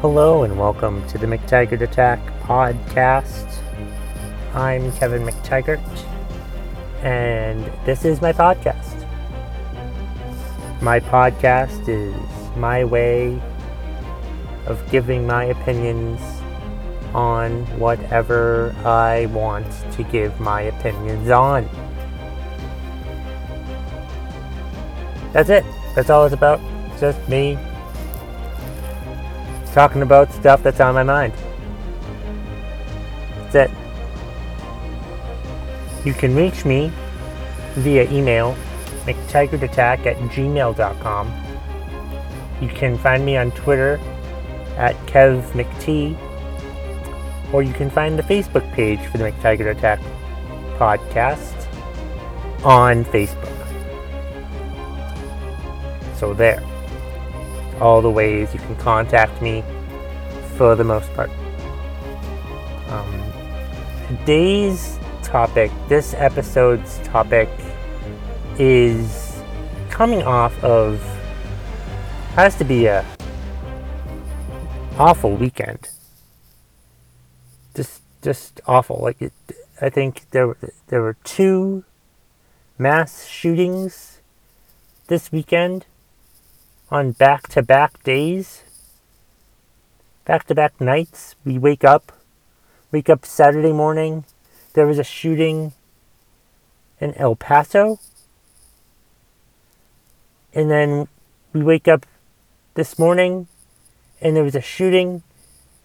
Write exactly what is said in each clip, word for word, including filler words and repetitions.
Hello and welcome to the McTiger Attack podcast. I'm Kevin McTiger and this is my podcast. My podcast is my way of giving my opinions on whatever I want to give my opinions on. That's it. That's all it's about. It's just me talking about stuff that's on my mind. That's it. You can reach me via email, McTigerAttack at gmail dot com. You can find me on Twitter at KevMcT, or you can find the Facebook page for the McTiger Attack podcast on Facebook. So there. All the ways you can contact me for the most part. Um, today's topic, this episode's topic, is coming off of, has to be a awful weekend. Just, just awful. Like it, I think there, there were two mass shootings this weekend. On back-to-back days, back-to-back nights, we wake up, wake up Saturday morning, there was a shooting in El Paso, and then we wake up this morning, and there was a shooting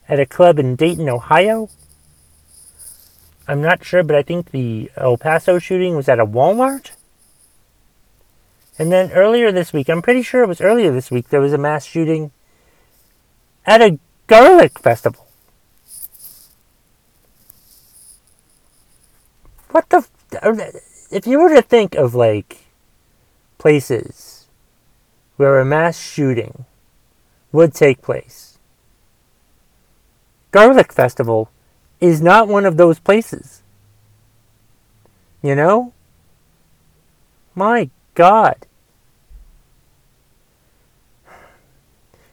at a club in Dayton, Ohio. I'm not sure, but I think the El Paso shooting was at a Walmart. And then earlier this week, I'm pretty sure it was earlier this week, there was a mass shooting at a garlic festival. What the... If you were to think of, like, places where a mass shooting would take place, garlic festival is not one of those places. You know? My God.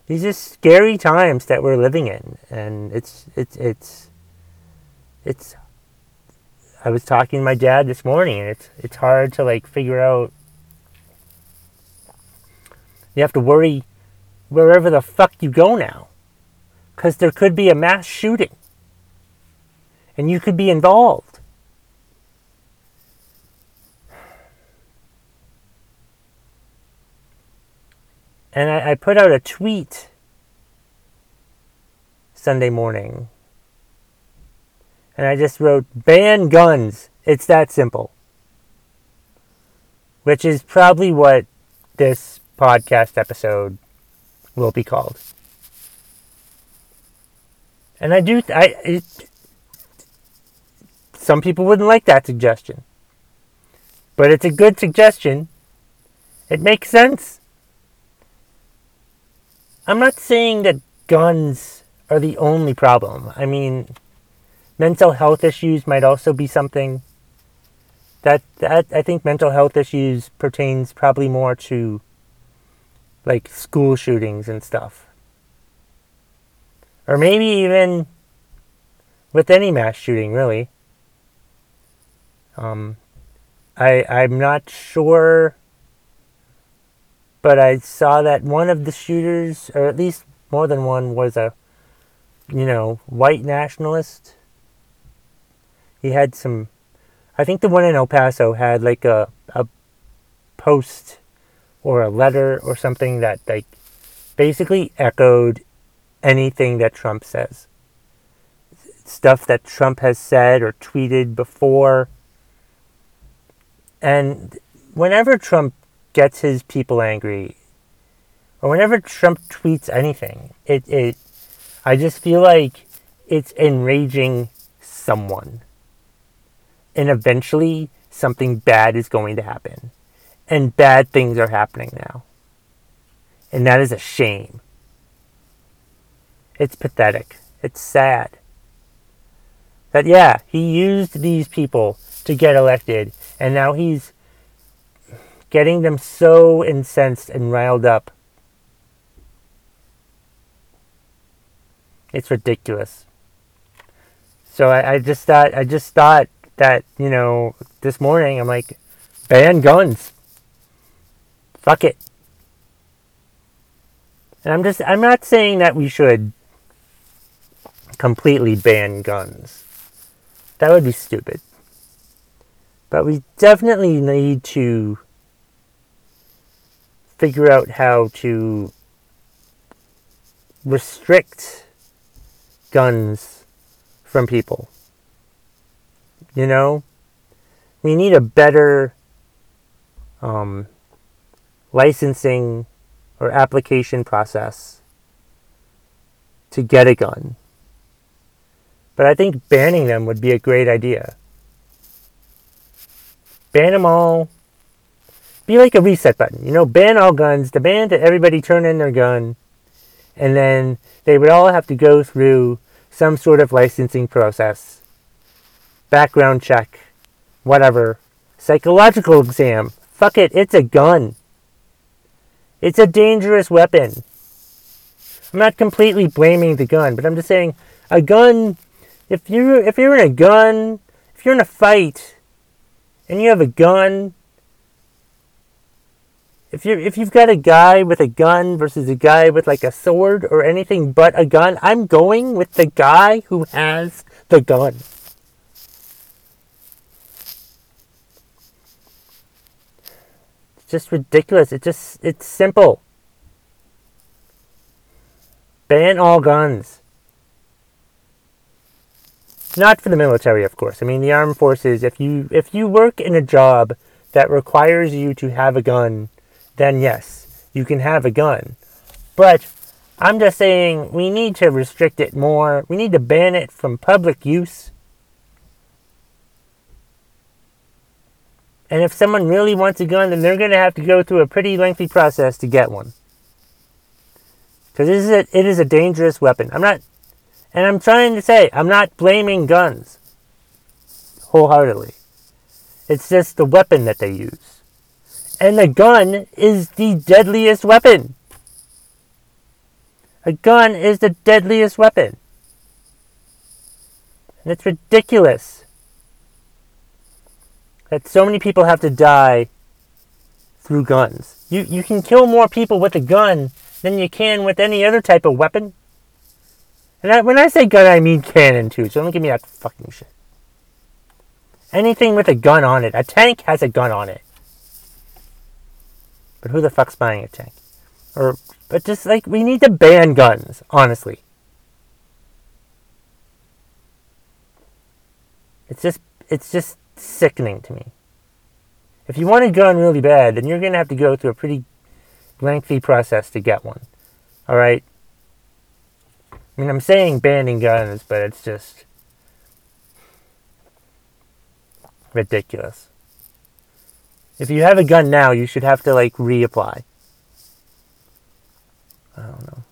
These are scary times that we're living in, and it's it's it's it's I was talking to my dad this morning, and it's it's hard to like figure out. You have to worry wherever the fuck you go now, 'cause there could be a mass shooting and you could be involved. And I, I put out a tweet Sunday morning. And I just wrote, ban guns. It's that simple. Which is probably what this podcast episode will be called. And I do... I it, some people wouldn't like that suggestion. But it's a good suggestion. It makes sense. I'm not saying that guns are the only problem. I mean, mental health issues might also be something. That, that I think mental health issues pertains probably more to, like, school shootings and stuff. Or maybe even with any mass shooting, really. Um, I, I'm not sure... But I saw that one of the shooters, or at least more than one, was a, you know, white nationalist. He had some, I think the one in El Paso had like a, a post or a letter or something that like basically echoed anything that Trump says. Stuff that Trump has said or tweeted before. And whenever Trump gets his people angry, or whenever Trump tweets anything, it, it I just feel like it's enraging someone. And eventually, something bad is going to happen. And bad things are happening now. And that is a shame. It's pathetic. It's sad. That, yeah, he used these people to get elected, and now he's getting them so incensed and riled up It's ridiculous. So I, I just thought, I just thought that, you know, this morning I'm like, ban guns. Fuck it. And I'm just, I'm not saying that we should completely ban guns. That would be stupid. But we definitely need to figure out how to restrict guns from people. You know? We need a better um, licensing or application process to get a gun. But I think banning them would be a great idea. Ban them all. Be like a reset button. You know, ban all guns. Demand that everybody turn in their gun. And then they would all have to go through some sort of licensing process. Background check. Whatever. Psychological exam. Fuck it. It's a gun. It's a dangerous weapon. I'm not completely blaming the gun. But I'm just saying, a gun... If you if you're in a gun, if you're in a fight, and you have a gun, if you if you've got a guy with a gun versus a guy with like a sword or anything but a gun, I'm going with the guy who has the gun. It's just ridiculous. It just it's simple. Ban all guns. Not for the military, of course. I mean, the armed forces, if you if you work in a job that requires you to have a gun, then yes, you can have a gun. But I'm just saying we need to restrict it more. We need to ban it from public use. And if someone really wants a gun, then they're going to have to go through a pretty lengthy process to get one. Because it is a, it is a dangerous weapon. I'm not... And I'm trying to say, I'm not blaming guns wholeheartedly. It's just the weapon that they use. And the gun is the deadliest weapon. A gun is the deadliest weapon. And it's ridiculous that so many people have to die through guns. You, you can kill more people with a gun than you can with any other type of weapon. And I, when I say gun, I mean cannon, too. So don't give me that fucking shit. Anything with a gun on it. A tank has a gun on it. But who the fuck's buying a tank? Or, but just, like, we need to ban guns, honestly. It's just, it's just sickening to me. If you want a gun really bad, then you're going to have to go through a pretty lengthy process to get one. All right? I mean, I'm saying banning guns, but it's just ridiculous. If you have a gun now, you should have to, like, reapply. I don't know.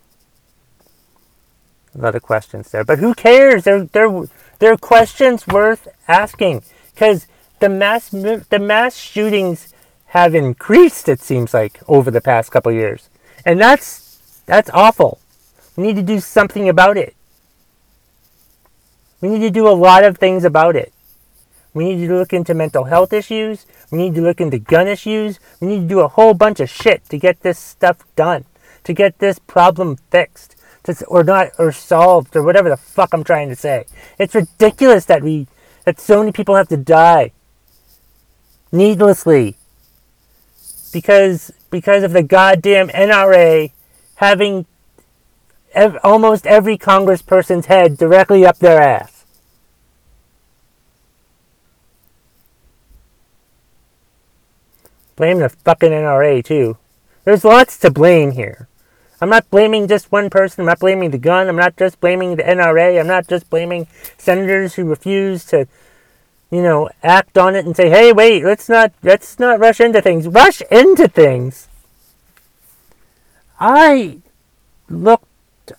A lot of questions there. But who cares? They're, they're, they're questions worth asking. Because the mass, the mass shootings have increased, it seems like, over the past couple years. And that's, that's awful. We need to do something about it. We need to do a lot of things about it. We need to look into mental health issues. We need to look into gun issues. We need to do a whole bunch of shit to get this stuff done. To get this problem fixed. To, or not, or solved, or whatever the fuck I'm trying to say. It's ridiculous that we, that so many people have to die. Needlessly. Because, because of the goddamn N R A having... Ev- almost every congressperson's head directly up their ass. Blame the fucking N R A, too. There's lots to blame here. I'm not blaming just one person. I'm not blaming the gun. I'm not just blaming the N R A. I'm not just blaming senators who refuse to, you know, act on it and say, hey, wait, let's not, let's not rush into things. Rush into things? I look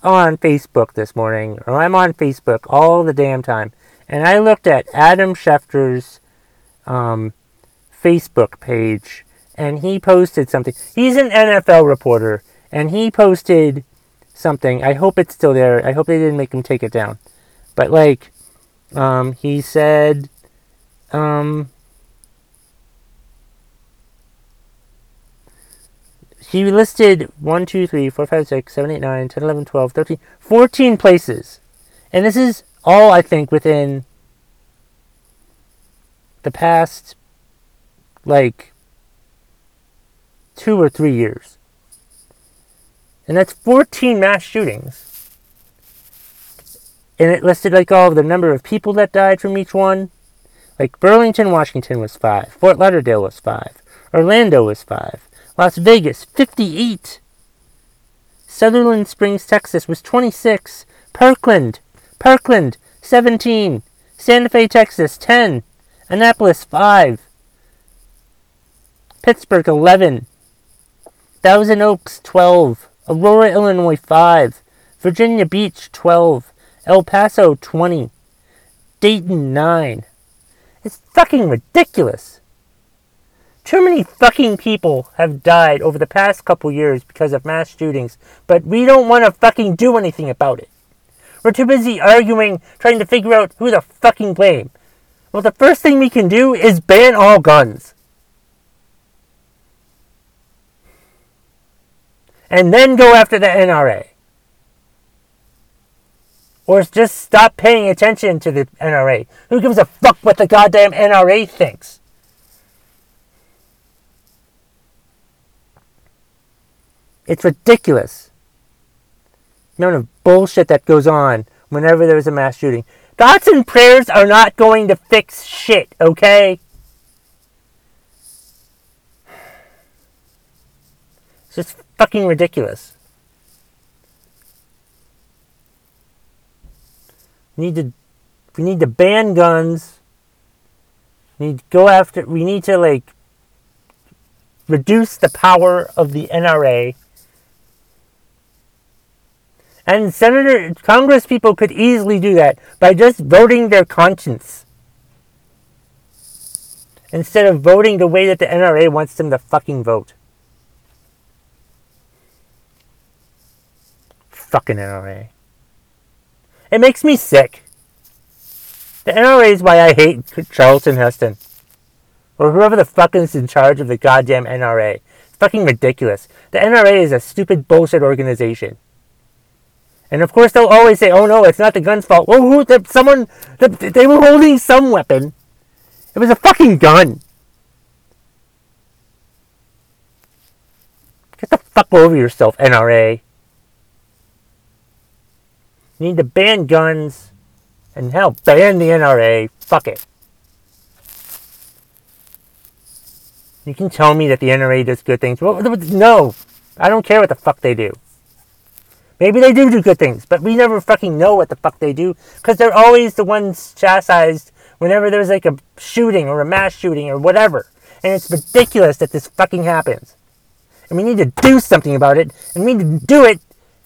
on Facebook this morning, or I'm on Facebook all the damn time, and I looked at Adam Schefter's um, Facebook page, and he posted something. He's an N F L reporter, and he posted something. I hope it's still there. I hope they didn't make him take it down. But, like, um, he said, um, he listed one, two, three, four, five, six, seven, eight, nine, ten, eleven, twelve, thirteen, fourteen places. And this is all, I think, within the past, like, two or three years. And that's fourteen mass shootings. And it listed, like, all of the number of people that died from each one. Like, Burlington, Washington was five. Fort Lauderdale was five. Orlando was five. Las Vegas, fifty-eight. Sutherland Springs, Texas was twenty-six. Parkland, Parkland, seventeen. Santa Fe, Texas, ten. Annapolis, five. Pittsburgh, eleven. Thousand Oaks, twelve. Aurora, Illinois, five. Virginia Beach, twelve. El Paso, twenty. Dayton, nine. It's fucking ridiculous. Too many fucking people have died over the past couple years because of mass shootings, but we don't want to fucking do anything about it. We're too busy arguing, trying to figure out who to fucking blame. Well, the first thing we can do is ban all guns. And then go after the N R A. Or just stop paying attention to the N R A. Who gives a fuck what the goddamn N R A thinks? It's ridiculous. The amount of bullshit that goes on whenever there's a mass shooting. Thoughts and prayers are not going to fix shit, okay? It's just fucking ridiculous. Need to, we need to ban guns. We need to go after. We need to like reduce the power of the N R A. And senator, Congress people could easily do that by just voting their conscience instead of voting the way that the N R A wants them to fucking vote. Fucking N R A. It makes me sick. The N R A is why I hate Charlton Heston. Or whoever the fuck is in charge of the goddamn N R A. It's fucking ridiculous. The N R A is a stupid bullshit organization. And of course they'll always say, oh no, it's not the gun's fault. Well, who, the, someone, the, they were holding some weapon. It was a fucking gun. Get the fuck over yourself, N R A. You need to ban guns, and hell, ban the N R A. Fuck it. You can tell me that the N R A does good things. Well, no, I don't care what the fuck they do. Maybe they do do good things, but we never fucking know what the fuck they do, because they're always the ones chastised whenever there's like a shooting or a mass shooting or whatever. And it's ridiculous that this fucking happens. And we need to do something about it, and we need to do it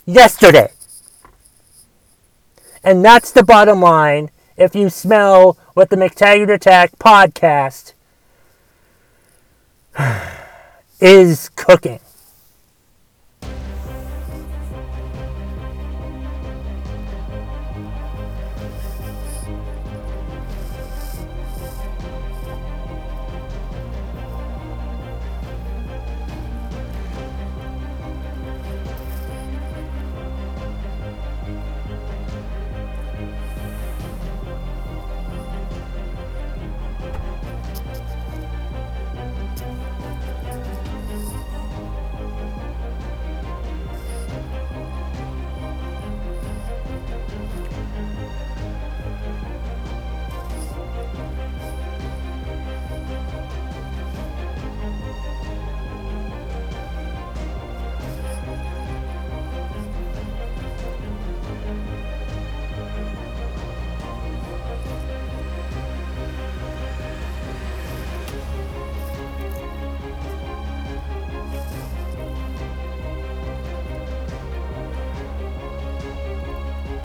yesterday. And that's the bottom line if you smell what the McTiger Attack podcast is cooking.